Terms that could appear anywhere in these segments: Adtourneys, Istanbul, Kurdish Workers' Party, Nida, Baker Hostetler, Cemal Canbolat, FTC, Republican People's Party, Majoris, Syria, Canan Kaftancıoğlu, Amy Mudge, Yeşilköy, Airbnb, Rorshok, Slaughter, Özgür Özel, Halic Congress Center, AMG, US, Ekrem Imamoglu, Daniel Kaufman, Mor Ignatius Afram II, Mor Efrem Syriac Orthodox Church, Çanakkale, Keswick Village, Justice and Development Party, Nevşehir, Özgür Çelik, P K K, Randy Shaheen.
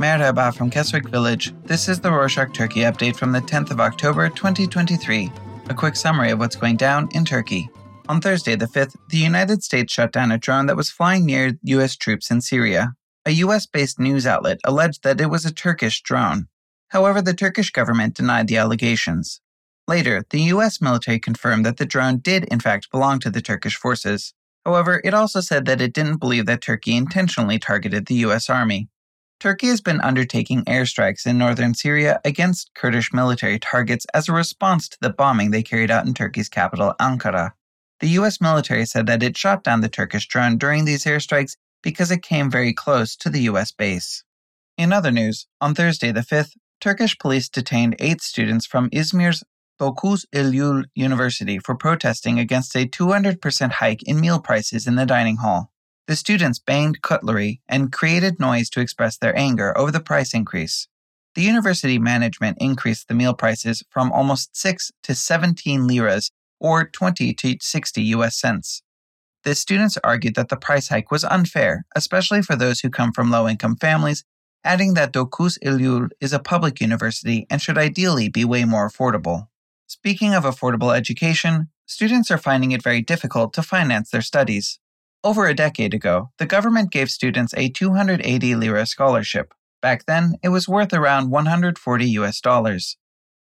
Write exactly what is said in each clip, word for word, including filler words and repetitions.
Merhaba from Keswick Village. This is the Rorshok Turkey update from the tenth of October, twenty twenty-three. A quick summary of what's going down in Turkey. On Thursday the fifth, the United States shot down a drone that was flying near U S troops in Syria. A U S-based news outlet alleged that it was a Turkish drone. However, the Turkish government denied the allegations. Later, the U S military confirmed that the drone did in fact belong to the Turkish forces. However, it also said that it didn't believe that Turkey intentionally targeted the U S Army. Turkey has been undertaking airstrikes in northern Syria against Kurdish military targets as a response to the bombing they carried out in Turkey's capital, Ankara. The U S military said that it shot down the Turkish drone during these airstrikes because it came very close to the U S base. In other news, on Thursday the fifth, Turkish police detained eight students from Izmir's Dokuz Eylül University for protesting against a two hundred percent hike in meal prices in the dining hall. The students banged cutlery and created noise to express their anger over the price increase. The university management increased the meal prices from almost six to seventeen liras, or twenty to sixty U S cents. The students argued that the price hike was unfair, especially for those who come from low-income families, adding that Dokuz Eylül is a public university and should ideally be way more affordable. Speaking of affordable education, students are finding it very difficult to finance their studies. Over a decade ago, the government gave students a two hundred eighty lira scholarship. Back then, it was worth around one hundred forty U S dollars.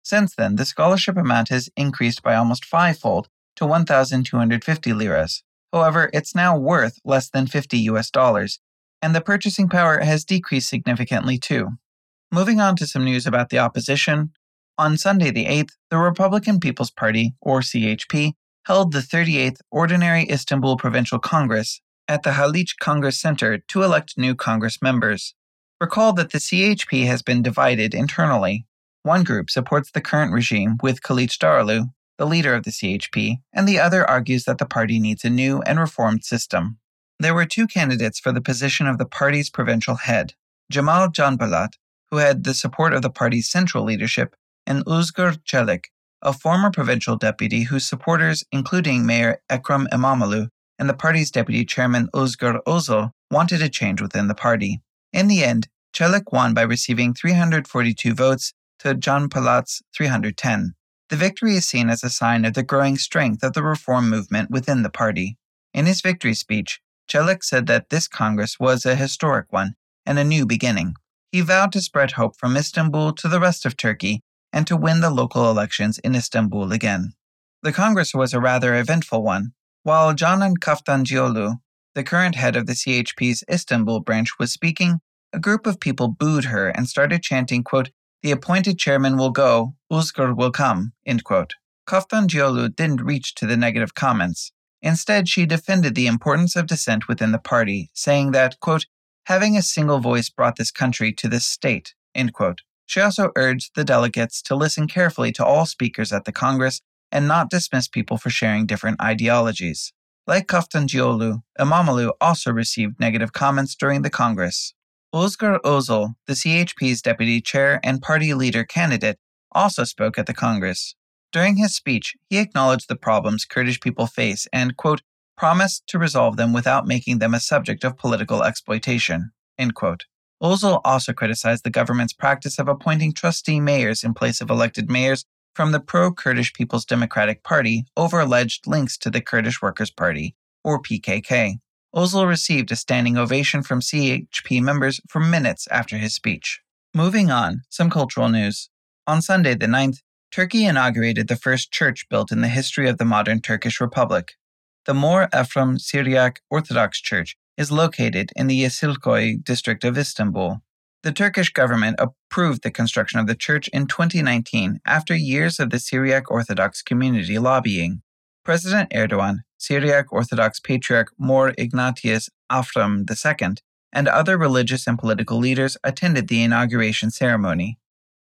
Since then, the scholarship amount has increased by almost fivefold to one thousand two hundred fifty liras. However, it's now worth less than fifty U S dollars, and the purchasing power has decreased significantly too. Moving on to some news about the opposition. On Sunday the eighth, the Republican People's Party, or C H P, held the thirty-eighth Ordinary Istanbul Provincial Congress at the Halic Congress Center to elect new Congress members. Recall that the C H P has been divided internally. One group supports the current regime with Kılıçdaroğlu, the leader of the C H P, and the other argues that the party needs a new and reformed system. There were two candidates for the position of the party's provincial head, Cemal Canbolat, who had the support of the party's central leadership, and Özgür Çelik, a former provincial deputy whose supporters, including Mayor Ekrem Imamoglu and the party's deputy chairman Özgür Özel, wanted a change within the party. In the end, Çelik won by receiving three hundred forty-two votes to Canbolat's three hundred ten. The victory is seen as a sign of the growing strength of the reform movement within the party. In his victory speech, Çelik said that this Congress was a historic one and a new beginning. He vowed to spread hope from Istanbul to the rest of Turkey and to win the local elections in Istanbul again. The Congress was a rather eventful one. While Canan Kaftancıoğlu, the current head of the C H P's Istanbul branch, was speaking, a group of people booed her and started chanting, quote, "The appointed chairman will go, Özgür will come," end quote. Kaftancıoğlu didn't reach to the negative comments. Instead, she defended the importance of dissent within the party, saying that, quote, "having a single voice brought this country to this state," end quote. She also urged the delegates to listen carefully to all speakers at the Congress and not dismiss people for sharing different ideologies. Like Kaftancıoğlu, Imamoglu also received negative comments during the Congress. Özgür Özel, the C H P's deputy chair and party leader candidate, also spoke at the Congress. During his speech, he acknowledged the problems Kurdish people face and, quote, "promised to resolve them without making them a subject of political exploitation," end quote. Özel also criticized the government's practice of appointing trustee mayors in place of elected mayors from the pro-Kurdish People's Democratic Party over alleged links to the Kurdish Workers' Party, or P K K. Özel received a standing ovation from C H P members for minutes after his speech. Moving on, some cultural news. On Sunday the ninth, Turkey inaugurated the first church built in the history of the modern Turkish Republic. The Mor Efrem Syriac Orthodox Church is located in the Yeşilköy district of Istanbul. The Turkish government approved the construction of the church in twenty nineteen after years of the Syriac Orthodox community lobbying. President Erdogan, Syriac Orthodox Patriarch Mor Ignatius Afram the second, and other religious and political leaders attended the inauguration ceremony.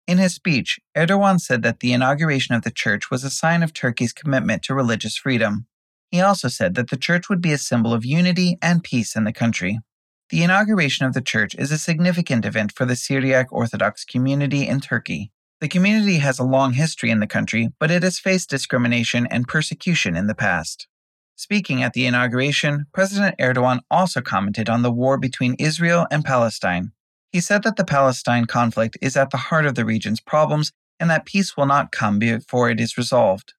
In his speech, Erdogan said that the inauguration of the church was a sign of Turkey's commitment to religious freedom. He also said that the church would be a symbol of unity and peace in the country. The inauguration of the church is a significant event for the Syriac Orthodox community in Turkey. The community has a long history in the country, but it has faced discrimination and persecution in the past. Speaking at the inauguration, President Erdogan also commented on the war between Israel and Palestine. He said that the Palestine conflict is at the heart of the region's problems and that peace will not come before it is resolved.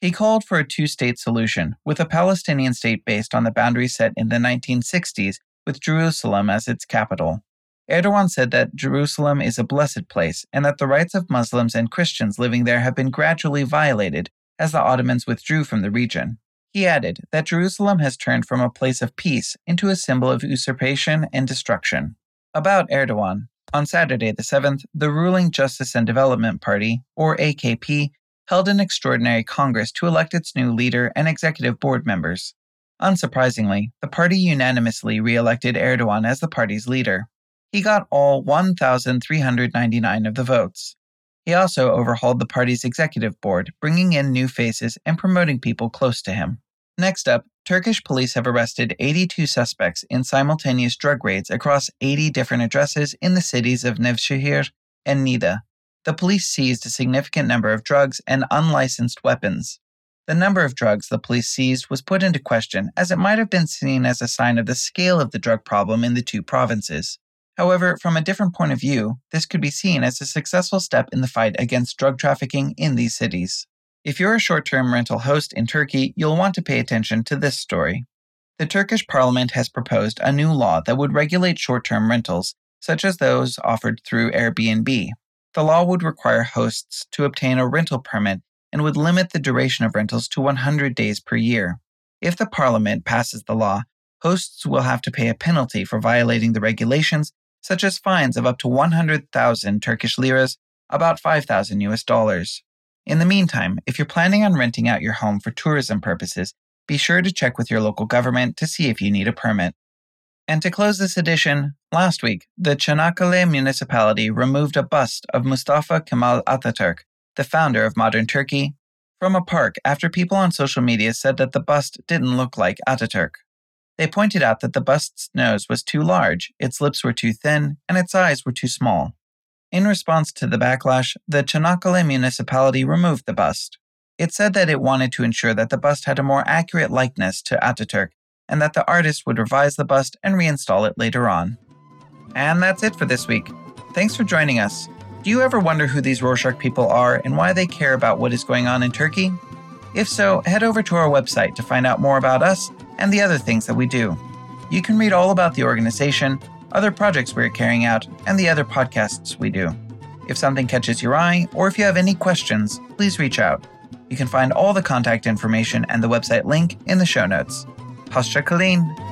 He called for a two-state solution, with a Palestinian state based on the boundary set in the nineteen sixties with Jerusalem as its capital. Erdogan said that Jerusalem is a blessed place and that the rights of Muslims and Christians living there have been gradually violated as the Ottomans withdrew from the region. He added that Jerusalem has turned from a place of peace into a symbol of usurpation and destruction. About Erdogan, on Saturday the seventh, the ruling Justice and Development Party, or A K P, held an extraordinary Congress to elect its new leader and executive board members. Unsurprisingly, the party unanimously re-elected Erdogan as the party's leader. He got all one thousand three hundred ninety-nine of the votes. He also overhauled the party's executive board, bringing in new faces and promoting people close to him. Next up, Turkish police have arrested eighty-two suspects in simultaneous drug raids across eighty different addresses in the cities of Nevşehir and Nida. The police seized a significant number of drugs and unlicensed weapons. The number of drugs the police seized was put into question, as it might have been seen as a sign of the scale of the drug problem in the two provinces. However, from a different point of view, this could be seen as a successful step in the fight against drug trafficking in these cities. If you're a short-term rental host in Turkey, you'll want to pay attention to this story. The Turkish parliament has proposed a new law that would regulate short-term rentals, such as those offered through Airbnb. The law would require hosts to obtain a rental permit and would limit the duration of rentals to one hundred days per year. If the parliament passes the law, hosts will have to pay a penalty for violating the regulations, such as fines of up to one hundred thousand Turkish liras, about five thousand U S dollars. In the meantime, if you're planning on renting out your home for tourism purposes, be sure to check with your local government to see if you need a permit. And to close this edition, last week, the Çanakkale municipality removed a bust of Mustafa Kemal Atatürk, the founder of modern Turkey, from a park after people on social media said that the bust didn't look like Atatürk. They pointed out that the bust's nose was too large, its lips were too thin, and its eyes were too small. In response to the backlash, the Çanakkale municipality removed the bust. It said that it wanted to ensure that the bust had a more accurate likeness to Atatürk, and that the artist would revise the bust and reinstall it later on. And that's it for this week. Thanks for joining us. Do you ever wonder who these Rorschach people are and why they care about what is going on in Turkey? If so, head over to our website to find out more about us and the other things that we do. You can read all about the organization, other projects we're carrying out, and the other podcasts we do. If something catches your eye, or if you have any questions, please reach out. You can find all the contact information and the website link in the show notes. Hoşça kalın.